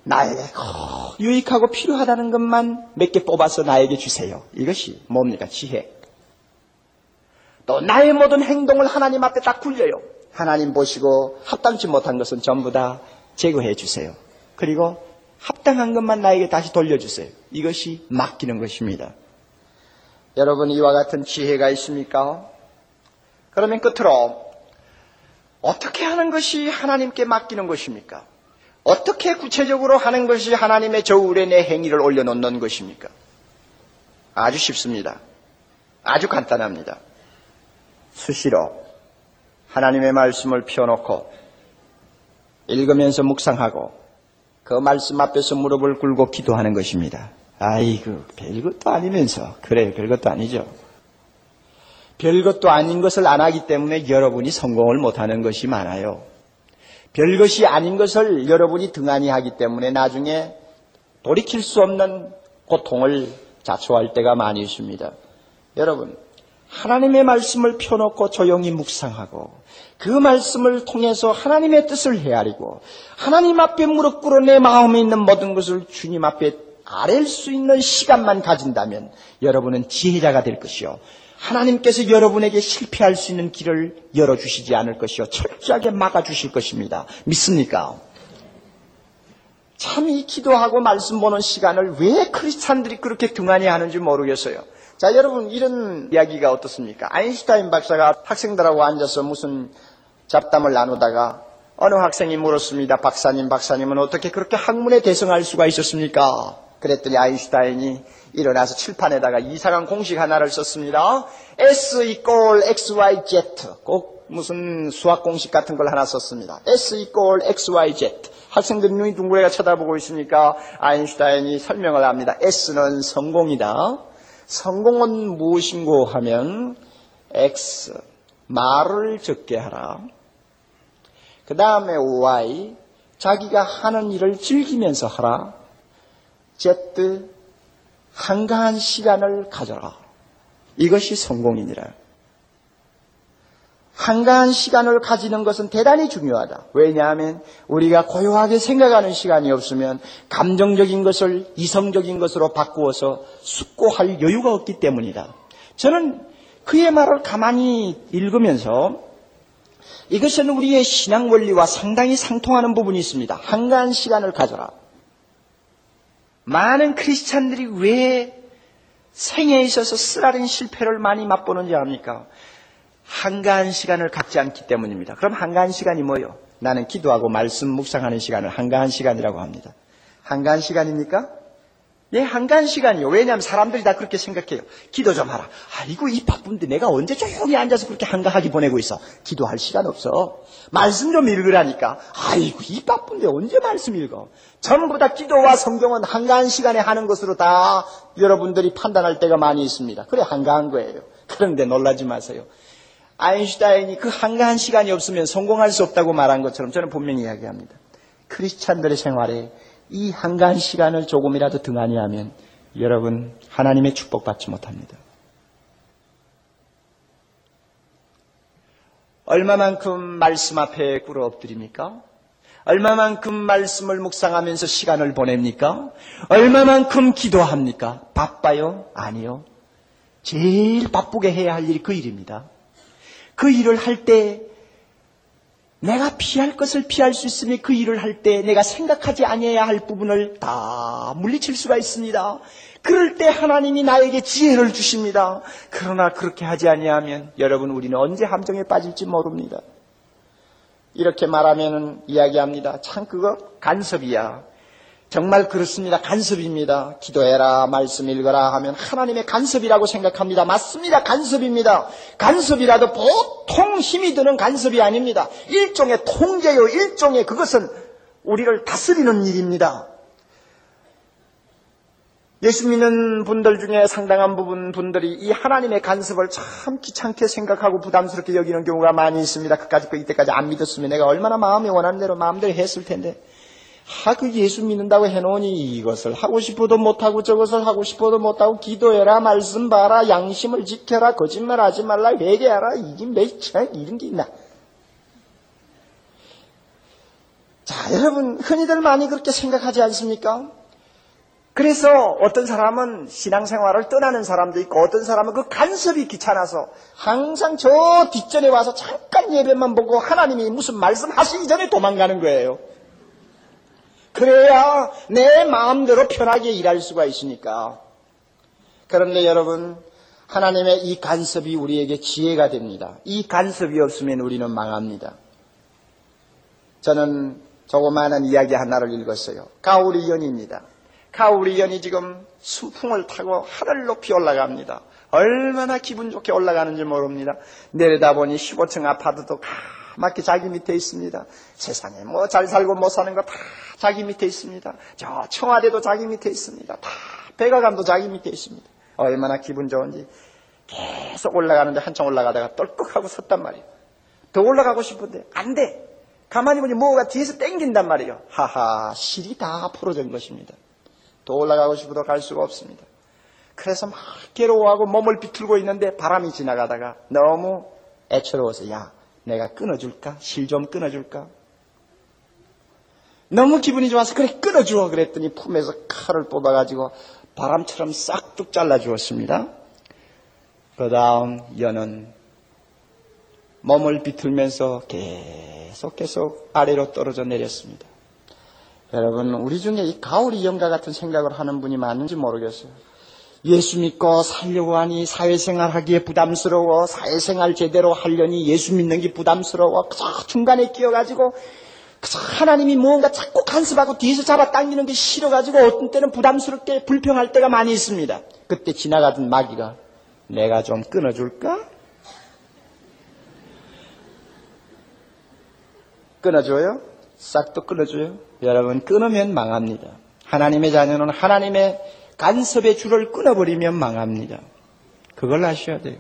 나에게 유익하고 필요하다는 것만 몇 개 뽑아서 나에게 주세요. 이것이 뭡니까? 지혜. 또 나의 모든 행동을 하나님 앞에 딱 굴려요. 하나님 보시고 합당치 못한 것은 전부 다 제거해 주세요. 그리고 합당한 것만 나에게 다시 돌려주세요. 이것이 맡기는 것입니다. 여러분 이와 같은 지혜가 있습니까? 그러면 끝으로 어떻게 하는 것이 하나님께 맡기는 것입니까? 어떻게 구체적으로 하는 것이 하나님의 저울에 내 행위를 올려놓는 것입니까? 아주 쉽습니다. 아주 간단합니다. 수시로 하나님의 말씀을 펴놓고 읽으면서 묵상하고 그 말씀 앞에서 무릎을 꿇고 기도하는 것입니다. 아이고, 별것도 아니면서. 그래요, 별것도 아니죠. 별것도 아닌 것을 안 하기 때문에 여러분이 성공을 못하는 것이 많아요. 별것이 아닌 것을 여러분이 등한히 하기 때문에 나중에 돌이킬 수 없는 고통을 자초할 때가 많이 있습니다. 여러분, 하나님의 말씀을 펴놓고 조용히 묵상하고 그 말씀을 통해서 하나님의 뜻을 헤아리고 하나님 앞에 무릎 꿇어 내 마음에 있는 모든 것을 주님 앞에 아랠 수 있는 시간만 가진다면 여러분은 지혜자가 될 것이요 하나님께서 여러분에게 실패할 수 있는 길을 열어주시지 않을 것이요 철저하게 막아주실 것입니다. 믿습니까? 참 이 기도하고 말씀 보는 시간을 왜 크리스찬들이 그렇게 등한히 하는지 모르겠어요. 자, 여러분 이런 이야기가 어떻습니까? 아인슈타인 박사가 학생들하고 앉아서 무슨 잡담을 나누다가 어느 학생이 물었습니다. 박사님은 어떻게 그렇게 학문에 대성할 수가 있었습니까? 그랬더니 아인슈타인이 일어나서 칠판에다가 이상한 공식 하나를 썼습니다. S=XYZ. 꼭 무슨 수학 공식 같은 걸 하나 썼습니다. S=XYZ. 학생들 눈이 둥그레가 쳐다보고 있으니까 아인슈타인이 설명을 합니다. S는 성공이다. 성공은 무엇인고 하면 X, 말을 적게 하라. 그 다음에 Y, 자기가 하는 일을 즐기면서 하라. Z, 한가한 시간을 가져라. 이것이 성공이니라. 한가한 시간을 가지는 것은 대단히 중요하다. 왜냐하면 우리가 고요하게 생각하는 시간이 없으면 감정적인 것을 이성적인 것으로 바꾸어서 숙고할 여유가 없기 때문이다. 저는 그의 말을 가만히 읽으면서 이것은 우리의 신앙 원리와 상당히 상통하는 부분이 있습니다. 한가한 시간을 가져라. 많은 크리스찬들이 왜 생애에 있어서 쓰라린 실패를 많이 맛보는지 압니까? 한가한 시간을 갖지 않기 때문입니다. 그럼 한가한 시간이 뭐예요? 나는 기도하고 말씀 묵상하는 시간을 한가한 시간이라고 합니다. 한가한 시간입니까? 예, 한가한 시간이요. 왜냐하면 사람들이 다 그렇게 생각해요. 기도 좀 하라. 아이고, 이 바쁜데 내가 언제 조용히 앉아서 그렇게 한가하게 보내고 있어. 기도할 시간 없어. 말씀 좀 읽으라니까. 아이고, 이 바쁜데 언제 말씀 읽어. 전부 다 기도와 성경은 한가한 시간에 하는 것으로 다 여러분들이 판단할 때가 많이 있습니다. 그래, 한가한 거예요. 그런데 놀라지 마세요. 아인슈타인이 그 한가한 시간이 없으면 성공할 수 없다고 말한 것처럼 저는 분명히 이야기합니다. 크리스찬들의 생활에 이 한가한 시간을 조금이라도 등한히 하면 여러분 하나님의 축복받지 못합니다. 얼마만큼 말씀 앞에 꿇어 엎드립니까? 얼마만큼 말씀을 묵상하면서 시간을 보냅니까? 얼마만큼 기도합니까? 바빠요? 아니요. 제일 바쁘게 해야 할 일이 그 일입니다. 그 일을 할 때 내가 피할 것을 피할 수 있으니 그 일을 할 때 내가 생각하지 아니해야 할 부분을 다 물리칠 수가 있습니다. 그럴 때 하나님이 나에게 지혜를 주십니다. 그러나 그렇게 하지 아니하면 여러분 우리는 언제 함정에 빠질지 모릅니다. 이렇게 말하면 이야기합니다. 참 그거 간섭이야. 정말 그렇습니다. 간섭입니다. 기도해라, 말씀 읽어라 하면 하나님의 간섭이라고 생각합니다. 맞습니다. 간섭입니다. 간섭이라도 보통 힘이 드는 간섭이 아닙니다. 일종의 통제요. 일종의 그것은 우리를 다스리는 일입니다. 예수 믿는 분들 중에 상당한 부분 분들이 이 하나님의 간섭을 참 귀찮게 생각하고 부담스럽게 여기는 경우가 많이 있습니다. 이때까지 안 믿었으면 내가 얼마나 마음이 원하는 대로 마음대로 했을 텐데 그 예수 믿는다고 해놓으니 이것을 하고 싶어도 못하고 저것을 하고 싶어도 못하고 기도해라, 말씀 봐라, 양심을 지켜라, 거짓말하지 말라, 회개하라, 이런 게 있나? 자, 여러분 흔히들 많이 그렇게 생각하지 않습니까? 그래서 어떤 사람은 신앙생활을 떠나는 사람도 있고 어떤 사람은 그 간섭이 귀찮아서 항상 저 뒷전에 와서 잠깐 예배만 보고 하나님이 무슨 말씀하시기 전에 도망가는 거예요. 그래야 내 마음대로 편하게 일할 수가 있으니까. 그런데 여러분, 하나님의 이 간섭이 우리에게 지혜가 됩니다. 이 간섭이 없으면 우리는 망합니다. 저는 조그마한 이야기 하나를 읽었어요. 가오리 연입니다. 가오리 연이 지금 순풍을 타고 하늘 높이 올라갑니다. 얼마나 기분 좋게 올라가는지 모릅니다. 내려다보니 15층 아파트도 맞게 자기 밑에 있습니다. 세상에 뭐 잘 살고 못 사는 거 다 자기 밑에 있습니다. 저 청와대도 자기 밑에 있습니다. 다 백악관도 자기 밑에 있습니다. 얼마나 기분 좋은지 계속 올라가는데 한참 올라가다가 똘컥하고 섰단 말이에요. 더 올라가고 싶은데 안 돼. 가만히 보니 뭐가 뒤에서 땡긴단 말이에요. 실이 다 풀어진 것입니다. 더 올라가고 싶어도 갈 수가 없습니다. 그래서 막 괴로워하고 몸을 비틀고 있는데 바람이 지나가다가 너무 애처로워서 야, 내가 끊어줄까? 실 좀 끊어줄까? 너무 기분이 좋아서 그래 끊어주어 그랬더니 품에서 칼을 뽑아가지고 바람처럼 싹둑 잘라주었습니다. 그 다음 여는 몸을 비틀면서 계속 아래로 떨어져 내렸습니다. 여러분, 우리 중에 이 가오리 영가 같은 생각을 하는 분이 많은지 모르겠어요. 예수 믿고 살려고 하니 사회생활 하기에 부담스러워, 사회생활 제대로 하려니 예수 믿는 게 부담스러워, 그저 중간에 끼어가지고 그저 하나님이 무언가 자꾸 간섭하고 뒤에서 잡아당기는 게 싫어가지고 어떤 때는 부담스럽게 불평할 때가 많이 있습니다. 그때 지나가던 마귀가 내가 좀 끊어줄까? 끊어줘요? 싹도 끊어줘요? 여러분, 끊으면 망합니다. 하나님의 자녀는 하나님의 간섭의 줄을 끊어버리면 망합니다. 그걸 아셔야 돼요.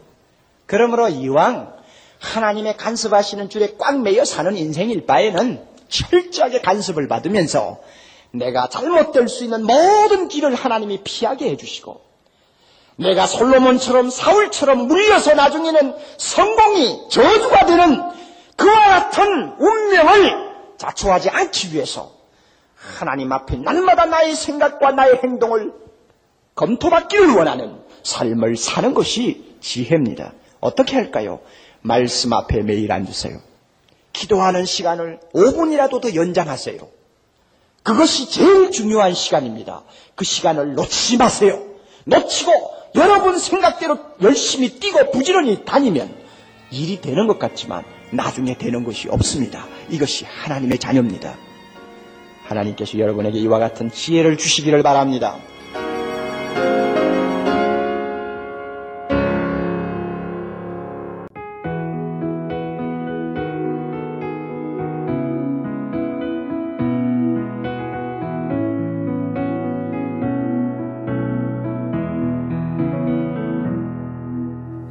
그러므로 이왕 하나님의 간섭하시는 줄에 꽉 매여 사는 인생일 바에는 철저하게 간섭을 받으면서 내가 잘못될 수 있는 모든 길을 하나님이 피하게 해주시고, 내가 솔로몬처럼 사울처럼 물려서 나중에는 성공이 저주가 되는 그와 같은 운명을 자초하지 않기 위해서 하나님 앞에 날마다 나의 생각과 나의 행동을 검토받기를 원하는 삶을 사는 것이 지혜입니다. 어떻게 할까요? 말씀 앞에 매일 앉으세요. 기도하는 시간을 5분이라도 더 연장하세요. 그것이 제일 중요한 시간입니다. 그 시간을 놓치지 마세요. 놓치고 여러분 생각대로 열심히 뛰고 부지런히 다니면 일이 되는 것 같지만 나중에 되는 것이 없습니다. 이것이 하나님의 자녀입니다. 하나님께서 여러분에게 이와 같은 지혜를 주시기를 바랍니다.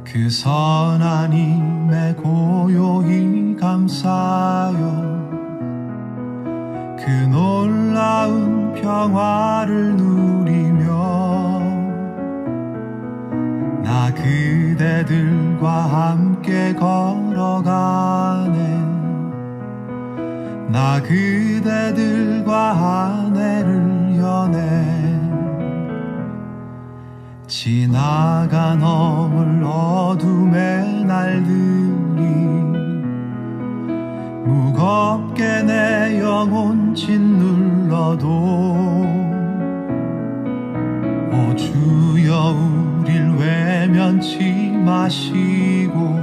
그 선하님의 고요히 감사요, 그 놀라운 평화를 누리며 나 그대들과 함께 걸어가네, 나 그대들과 하늘을 여네, 지나가 넘을 어둠의 날들이 무겁게 내 영혼 짓눌러도 오 주여 우릴 외면치 마시고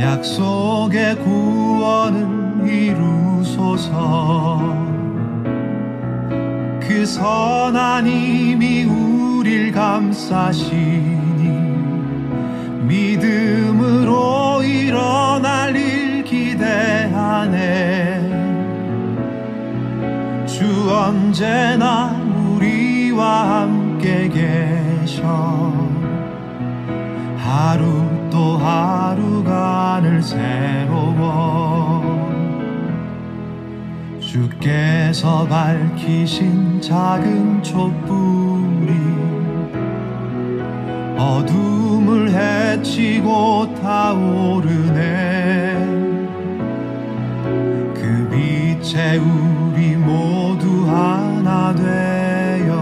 약속의 구원을 이루소서. 그 선하님이 우릴 감싸시니 믿음으로 일어날 일 기대하네. 주 언제나 우리와 함께 계셔 하루 또 하루간을 새로워. 주께서 밝히신 작은 촛불이 어둠을 헤치고 타오르네. 그 빛에 우리 모두 하나 되어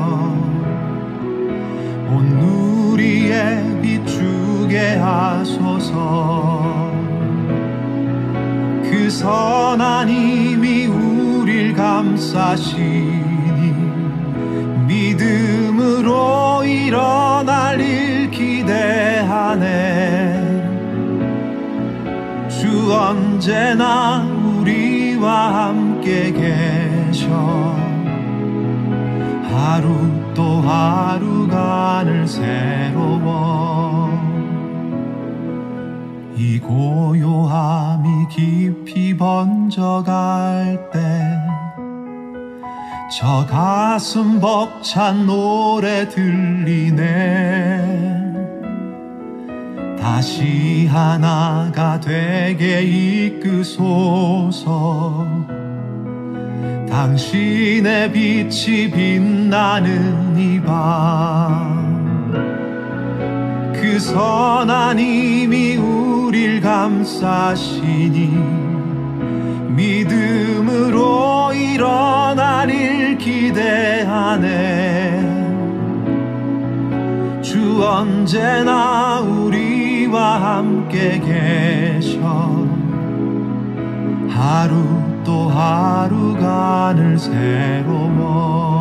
온 누리에 비추게 하소서. 그 선하님이 우릴 감싸시니 믿음으로 일어날 일 기대하네. 주 언제나 우리와 함께 계셔 하루 또 하루간을 새로워. 이 고요함이 깊이 번져갈 때 저 가슴 벅찬 노래 들리네. 다시 하나가 되게 이끄소서. 당신의 빛이 빛나는 이 밤 선한 힘이 우릴 감싸시니 믿음으로 일어나릴 기대하네. 주 언제나 우리와 함께 계셔 하루 또 하루가 늘 새로워.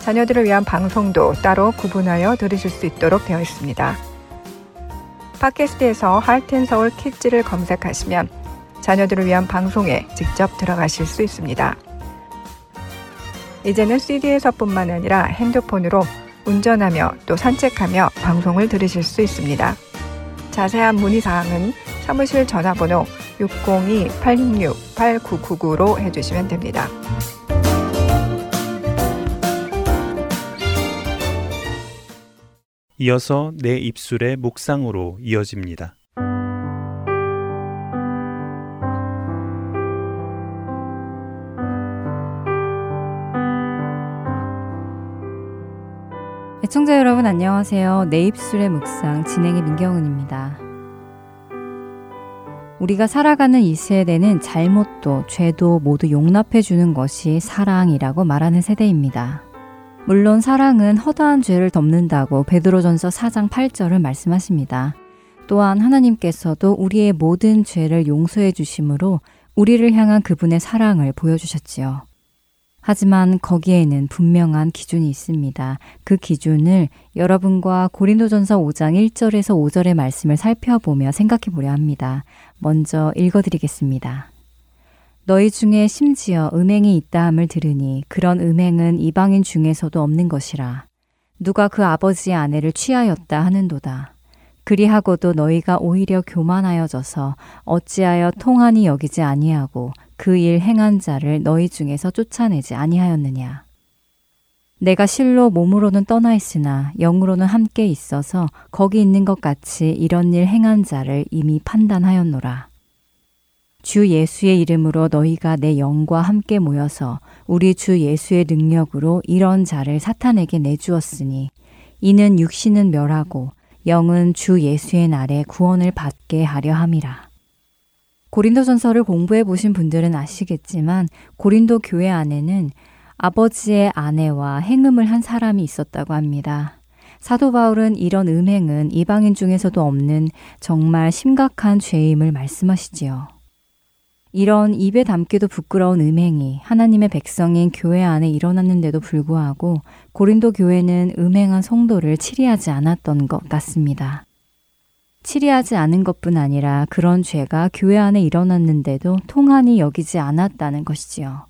자녀들을 위한 방송도 따로 구분하여 들으실 수 있도록 되어 있습니다. 팟캐스트에서 할텐서울 킥즈를 검색하시면 자녀들을 위한 방송에 직접 들어가실 수 있습니다. 이제는 CD에서뿐만 아니라 핸드폰으로 운전하며 또 산책하며 방송을 들으실 수 있습니다. 자세한 문의사항은 사무실 전화번호 602-866-8999로 해주시면 됩니다. 이어서 내 입술의 묵상으로 이어집니다. 애청자 여러분 안녕하세요. 내 입술의 묵상 진행의 민경은입니다. 우리가 살아가는 이 세대는 잘못도 죄도 모두 용납해 주는 것이 사랑이라고 말하는 세대입니다. 물론 사랑은 허다한 죄를 덮는다고 베드로전서 4장 8절을 말씀하십니다. 또한 하나님께서도 우리의 모든 죄를 용서해 주심으로 우리를 향한 그분의 사랑을 보여주셨지요. 하지만 거기에는 분명한 기준이 있습니다. 그 기준을 여러분과 고린도전서 5장 1절에서 5절의 말씀을 살펴보며 생각해 보려 합니다. 먼저 읽어드리겠습니다. 너희 중에 심지어 음행이 있다함을 들으니 그런 음행은 이방인 중에서도 없는 것이라. 누가 그 아버지의 아내를 취하였다 하는도다. 그리하고도 너희가 오히려 교만하여져서 어찌하여 통한이 여기지 아니하고 그 일 행한 자를 너희 중에서 쫓아내지 아니하였느냐. 내가 실로 몸으로는 떠나 있으나 영으로는 함께 있어서 거기 있는 것 같이 이런 일 행한 자를 이미 판단하였노라. 주 예수의 이름으로 너희가 내 영과 함께 모여서 우리 주 예수의 능력으로 이런 자를 사탄에게 내주었으니 이는 육신은 멸하고 영은 주 예수의 날에 구원을 받게 하려 함이라. 고린도전서를 공부해 보신 분들은 아시겠지만 고린도 교회 안에는 아버지의 아내와 행음을 한 사람이 있었다고 합니다. 사도 바울은 이런 음행은 이방인 중에서도 없는 정말 심각한 죄임을 말씀하시지요. 이런 입에 담기도 부끄러운 음행이 하나님의 백성인 교회 안에 일어났는데도 불구하고 고린도 교회는 음행한 성도를 치리하지 않았던 것 같습니다. 치리하지 않은 것뿐 아니라 그런 죄가 교회 안에 일어났는데도 통한이 여기지 않았다는 것이지요.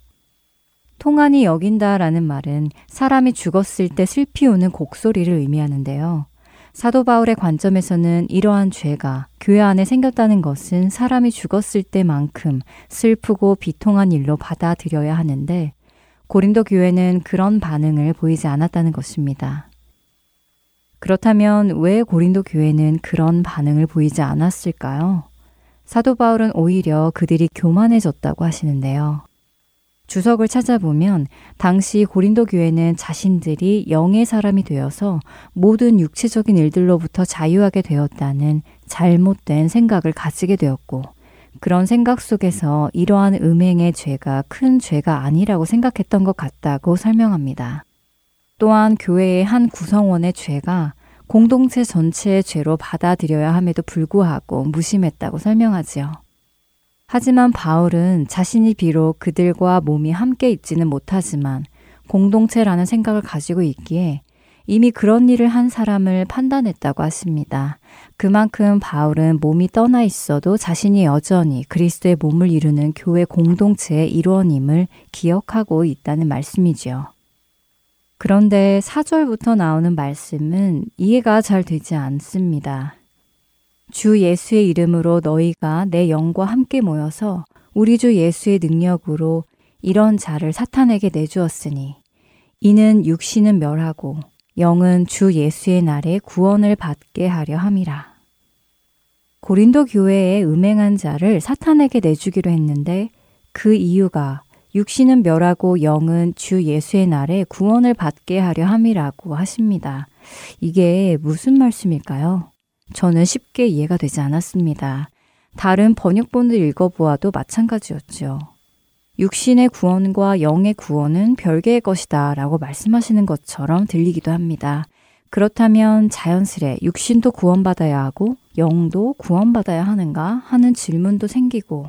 통한이 여긴다라는 말은 사람이 죽었을 때 슬피 우는 곡소리를 의미하는데요. 사도 바울의 관점에서는 이러한 죄가 교회 안에 생겼다는 것은 사람이 죽었을 때만큼 슬프고 비통한 일로 받아들여야 하는데 고린도 교회는 그런 반응을 보이지 않았다는 것입니다. 그렇다면 왜 고린도 교회는 그런 반응을 보이지 않았을까요? 사도 바울은 오히려 그들이 교만해졌다고 하시는데요. 주석을 찾아보면 당시 고린도 교회는 자신들이 영의 사람이 되어서 모든 육체적인 일들로부터 자유하게 되었다는 잘못된 생각을 가지게 되었고 그런 생각 속에서 이러한 음행의 죄가 큰 죄가 아니라고 생각했던 것 같다고 설명합니다. 또한 교회의 한 구성원의 죄가 공동체 전체의 죄로 받아들여야 함에도 불구하고 무심했다고 설명하지요. 하지만 바울은 자신이 비록 그들과 몸이 함께 있지는 못하지만 공동체라는 생각을 가지고 있기에 이미 그런 일을 한 사람을 판단했다고 하십니다. 그만큼 바울은 몸이 떠나 있어도 자신이 여전히 그리스도의 몸을 이루는 교회 공동체의 일원임을 기억하고 있다는 말씀이지요. 그런데 4절부터 나오는 말씀은 이해가 잘 되지 않습니다. 주 예수의 이름으로 너희가 내 영과 함께 모여서 우리 주 예수의 능력으로 이런 자를 사탄에게 내주었으니 이는 육신은 멸하고 영은 주 예수의 날에 구원을 받게 하려 함이라. 고린도 교회에 음행한 자를 사탄에게 내주기로 했는데 그 이유가 육신은 멸하고 영은 주 예수의 날에 구원을 받게 하려 함이라고 하십니다. 이게 무슨 말씀일까요? 저는 쉽게 이해가 되지 않았습니다. 다른 번역본을 읽어보아도 마찬가지였죠. 육신의 구원과 영의 구원은 별개의 것이다 라고 말씀하시는 것처럼 들리기도 합니다. 그렇다면 자연스레 육신도 구원받아야 하고 영도 구원받아야 하는가 하는 질문도 생기고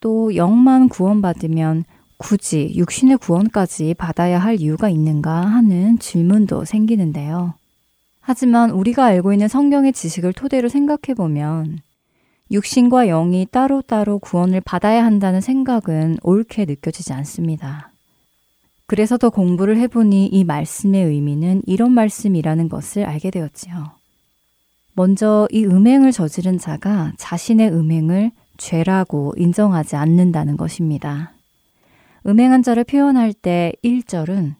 또 영만 구원받으면 굳이 육신의 구원까지 받아야 할 이유가 있는가 하는 질문도 생기는데요. 하지만 우리가 알고 있는 성경의 지식을 토대로 생각해보면 육신과 영이 따로따로 구원을 받아야 한다는 생각은 옳게 느껴지지 않습니다. 그래서 더 공부를 해보니 이 말씀의 의미는 이런 말씀이라는 것을 알게 되었지요. 먼저 이 음행을 저지른 자가 자신의 음행을 죄라고 인정하지 않는다는 것입니다. 음행한 자를 표현할 때 1절은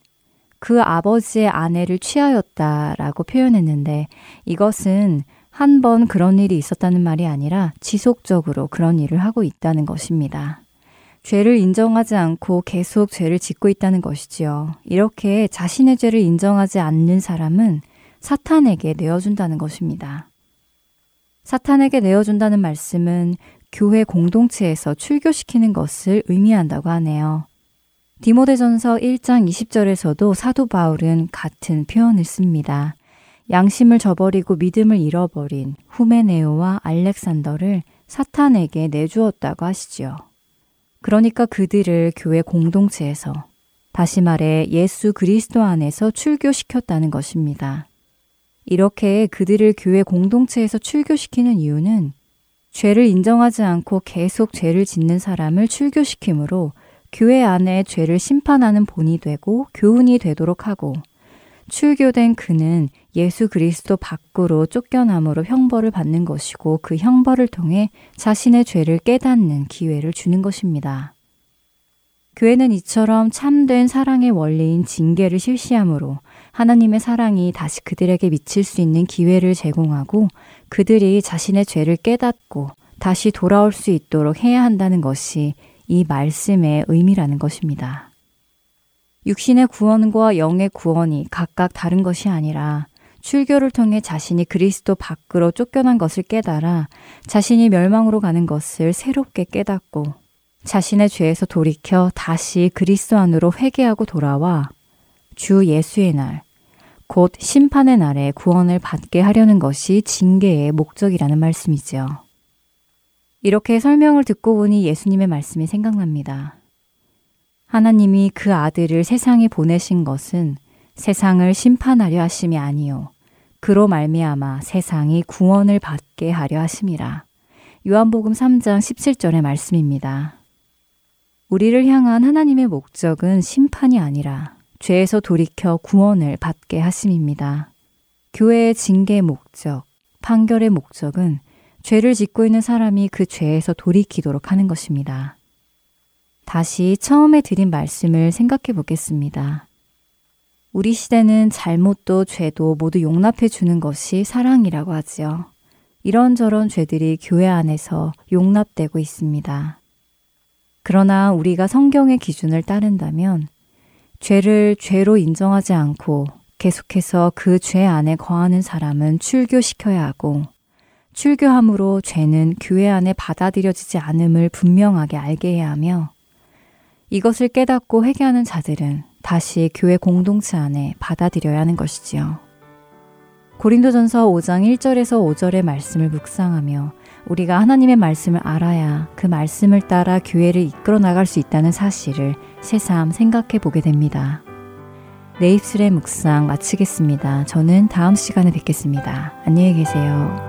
그 아버지의 아내를 취하였다라고 표현했는데 이것은 한 번 그런 일이 있었다는 말이 아니라 지속적으로 그런 일을 하고 있다는 것입니다. 죄를 인정하지 않고 계속 죄를 짓고 있다는 것이지요. 이렇게 자신의 죄를 인정하지 않는 사람은 사탄에게 내어준다는 것입니다. 사탄에게 내어준다는 말씀은 교회 공동체에서 출교시키는 것을 의미한다고 하네요. 디모데전서 1장 20절에서도 사도 바울은 같은 표현을 씁니다. 양심을 저버리고 믿음을 잃어버린 후메네오와 알렉산더를 사탄에게 내주었다고 하시지요. 그러니까 그들을 교회 공동체에서, 다시 말해 예수 그리스도 안에서 출교시켰다는 것입니다. 이렇게 그들을 교회 공동체에서 출교시키는 이유는 죄를 인정하지 않고 계속 죄를 짓는 사람을 출교시킴으로 교회 안에 죄를 심판하는 본이 되고 교훈이 되도록 하고 출교된 그는 예수 그리스도 밖으로 쫓겨남으로 형벌을 받는 것이고 그 형벌을 통해 자신의 죄를 깨닫는 기회를 주는 것입니다. 교회는 이처럼 참된 사랑의 원리인 징계를 실시함으로 하나님의 사랑이 다시 그들에게 미칠 수 있는 기회를 제공하고 그들이 자신의 죄를 깨닫고 다시 돌아올 수 있도록 해야 한다는 것이 이 말씀의 의미라는 것입니다. 육신의 구원과 영의 구원이 각각 다른 것이 아니라 출교를 통해 자신이 그리스도 밖으로 쫓겨난 것을 깨달아 자신이 멸망으로 가는 것을 새롭게 깨닫고 자신의 죄에서 돌이켜 다시 그리스도 안으로 회개하고 돌아와 주 예수의 날, 곧 심판의 날에 구원을 받게 하려는 것이 징계의 목적이라는 말씀이지요. 이렇게 설명을 듣고 보니 예수님의 말씀이 생각납니다. 하나님이 그 아들을 세상에 보내신 것은 세상을 심판하려 하심이 아니요 그로 말미암아 세상이 구원을 받게 하려 하심이라. 요한복음 3장 17절의 말씀입니다. 우리를 향한 하나님의 목적은 심판이 아니라 죄에서 돌이켜 구원을 받게 하심입니다. 교회의 징계의 목적, 판결의 목적은 죄를 짓고 있는 사람이 그 죄에서 돌이키도록 하는 것입니다. 다시 처음에 드린 말씀을 생각해 보겠습니다. 우리 시대는 잘못도 죄도 모두 용납해 주는 것이 사랑이라고 하지요. 이런저런 죄들이 교회 안에서 용납되고 있습니다. 그러나 우리가 성경의 기준을 따른다면 죄를 죄로 인정하지 않고 계속해서 그 죄 안에 거하는 사람은 출교시켜야 하고 출교함으로 죄는 교회 안에 받아들여지지 않음을 분명하게 알게 해야 하며 이것을 깨닫고 회개하는 자들은 다시 교회 공동체 안에 받아들여야 하는 것이지요. 고린도전서 5장 1절에서 5절의 말씀을 묵상하며 우리가 하나님의 말씀을 알아야 그 말씀을 따라 교회를 이끌어 나갈 수 있다는 사실을 새삼 생각해 보게 됩니다. 내 입술의 묵상 마치겠습니다. 저는 다음 시간에 뵙겠습니다. 안녕히 계세요.